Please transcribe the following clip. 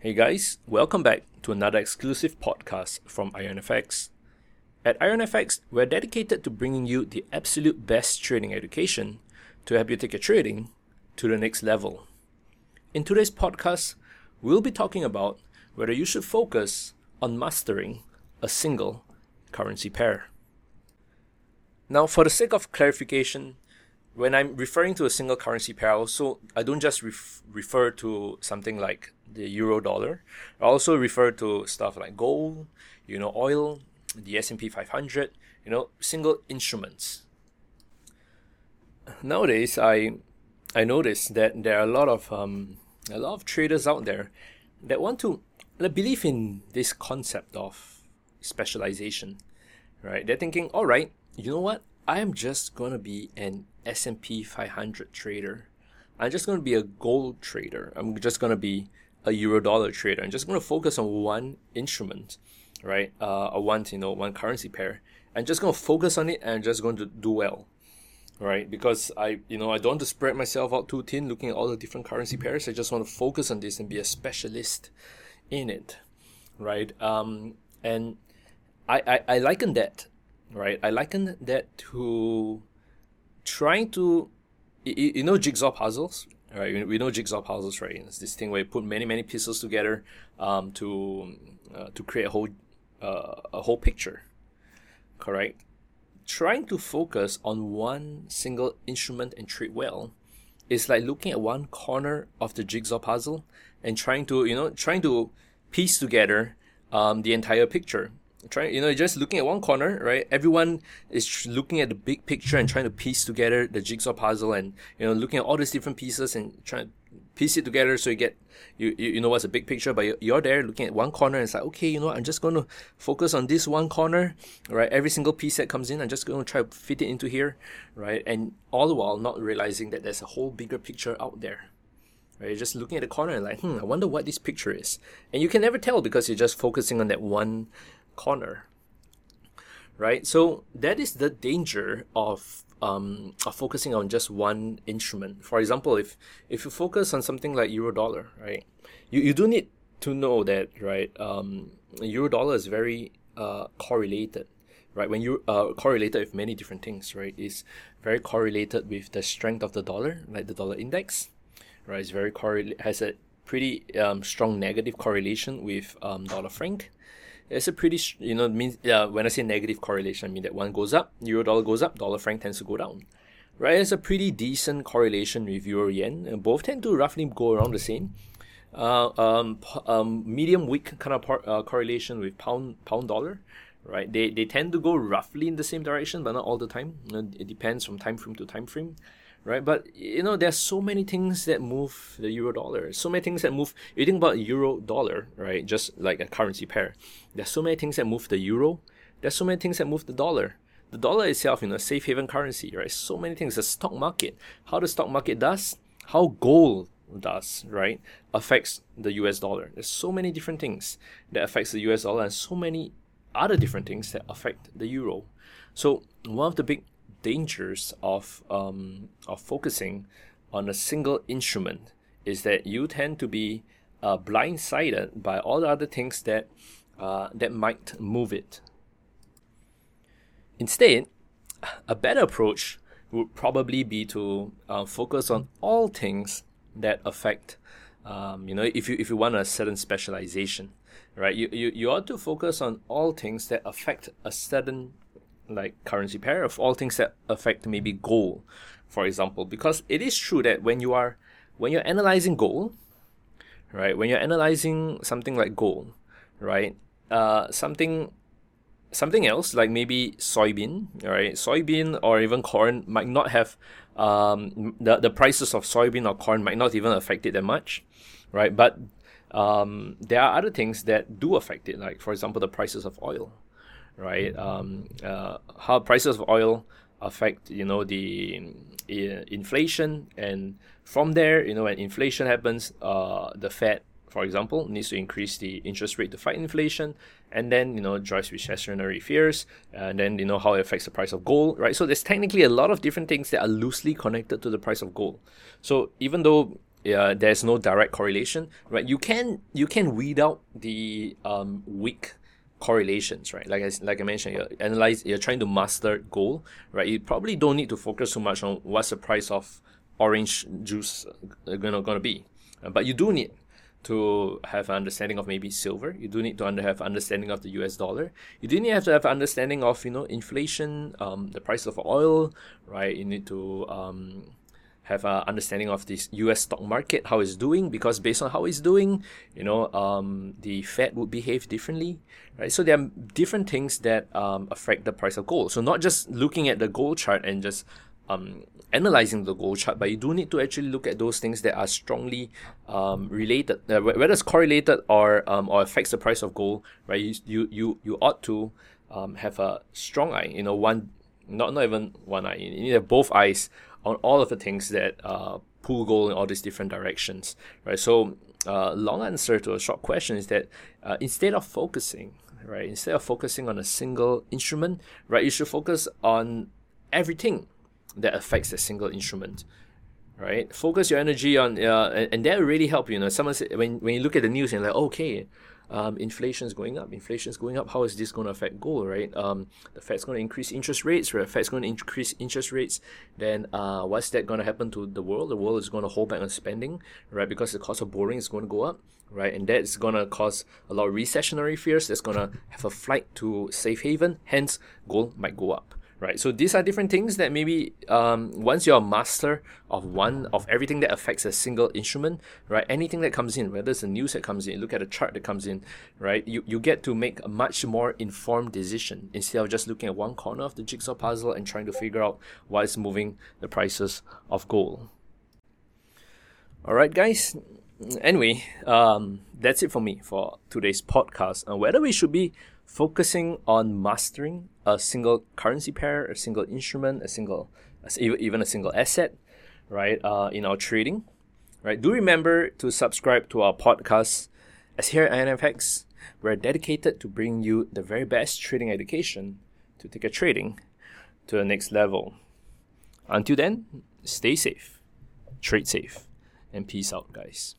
Hey guys, welcome back to another exclusive podcast from IronFX. At IronFX, we're dedicated to bringing you the absolute best trading education to help you take your trading to the next level. In today's podcast, we'll be talking about whether you should focus on mastering a single currency pair. Now, for the sake of clarification, when I'm referring to a single currency pair, I don't just refer to something like the euro dollar. I also refer to stuff like gold, oil, the S&P 500, single instruments. Nowadays, I notice that there are a lot of traders out there that want to believe in this concept of specialization, right? They're thinking, all right, you know what? I'm just going to be an S&P 500 trader. I'm just going to be a gold trader. I'm just going to be a euro dollar trader. I'm just going to focus on one instrument, right? One currency pair. I'm just going to focus on it and I'm just going to do well, right? Because I don't want to spread myself out too thin looking at all the different currency pairs. I just want to focus on this and be a specialist in it, right? And I liken that. Right, I liken that to trying to, jigsaw puzzles. Right, we know jigsaw puzzles, right? It's this thing where you put many pieces together to create a whole picture. Correct. Trying to focus on one single instrument and trade well is like looking at one corner of the jigsaw puzzle and trying to piece together the entire picture. Just looking at one corner, right? Everyone is looking at the big picture and trying to piece together the jigsaw puzzle, and looking at all these different pieces and trying to piece it together so you get you know what's a big picture. But you're there looking at one corner, and it's like, okay, I'm just going to focus on this one corner, right? Every single piece that comes in, I'm just going to try to fit it into here, right? And all the while not realizing that there's a whole bigger picture out there. Right, you're just looking at the corner and like, I wonder what this picture is, and you can never tell because you're just focusing on that one corner, right? So that is the danger of focusing on just one instrument. For example, if you focus on something like euro dollar, right? You do need to know that, right? Euro dollar is very correlated, right? When you correlated with many different things, right? It's very correlated with the strength of the dollar, like the dollar index, right? It's very has a pretty strong negative correlation with dollar franc. It's a pretty, when I say negative correlation, I mean that one goes up, euro dollar goes up, dollar franc tends to go down, right? It's a pretty decent correlation with euro yen, and both tend to roughly go around the same. Medium weak kind of correlation with pound dollar, right? They tend to go roughly in the same direction, but not all the time. It depends from time frame to time frame, right? But there's so many things that move the euro dollar. So many things that move. You think about euro dollar, right? Just like a currency pair. There's so many things that move the euro. There's so many things that move the dollar. The dollar itself, safe haven currency, right? So many things. The stock market. How the stock market does. How gold does, right? Affects the US dollar. There's so many different things that affects the US dollar, and so many other different things that affect the euro. So one of the big dangers of focusing on a single instrument is that you tend to be blindsided by all the other things that might move it. Instead, a better approach would probably be to focus on all things that affect. If you want a certain specialization, right? You ought to focus on all things that affect a certain currency pair, of all things that affect maybe gold, for example, because it is true that when you're analyzing gold, right? When you're analyzing something like gold, right? Something else like maybe soybean, right? Soybean or even corn might not have the prices of soybean or corn might not even affect it that much, right? But there are other things that do affect it, like for example the prices of oil. Right, how prices of oil affect the inflation, and from there when inflation happens, the Fed, for example, needs to increase the interest rate to fight inflation, and then drives recessionary fears, and then how it affects the price of gold, right? So there's technically a lot of different things that are loosely connected to the price of gold. So even though there's no direct correlation, right? You can weed out the weak correlations, right? Like I mentioned, you're trying to master gold, right? You probably don't need to focus so much on what's the price of orange juice gonna be, but you do need to have an understanding of maybe silver. You do need to have understanding of the US dollar. You do need to have understanding of, inflation, the price of oil, right? You need to have an understanding of this US stock market, how it's doing, because based on how it's doing, the Fed would behave differently, right? So there are different things that affect the price of gold. So not just looking at the gold chart and just analyzing the gold chart, but you do need to actually look at those things that are strongly related, whether it's correlated or affects the price of gold, right? You ought to have a strong eye, not even one eye. You need to have both eyes on all of the things that pull gold in all these different directions, right? So, long answer to a short question is that instead of focusing on a single instrument, right, you should focus on everything that affects a single instrument, right? Focus your energy on, and that will really help you. Someone said, when you look at the news and like, okay, inflation's going up, how is this going to affect gold, right? The Fed's going to increase interest rates, right? Then what's that going to happen to the world? The world is going to hold back on spending, right? Because the cost of borrowing is going to go up, right? And that's going to cause a lot of recessionary fears. That's going to have a flight to safe haven, hence gold might go up. Right, so these are different things that maybe once you're a master of one of everything that affects a single instrument, right? Anything that comes in, whether it's the news that comes in, look at the chart that comes in, right? You get to make a much more informed decision instead of just looking at one corner of the jigsaw puzzle and trying to figure out what is moving the prices of gold. All right, guys. Anyway, that's it for me for today's podcast on whether we should be focusing on mastering a single currency pair, a single instrument, even a single asset, right? In our trading, right? Do remember to subscribe to our podcast, as here at IronFX, we're dedicated to bring you the very best trading education to take your trading to the next level. Until then, stay safe, trade safe, and peace out, guys.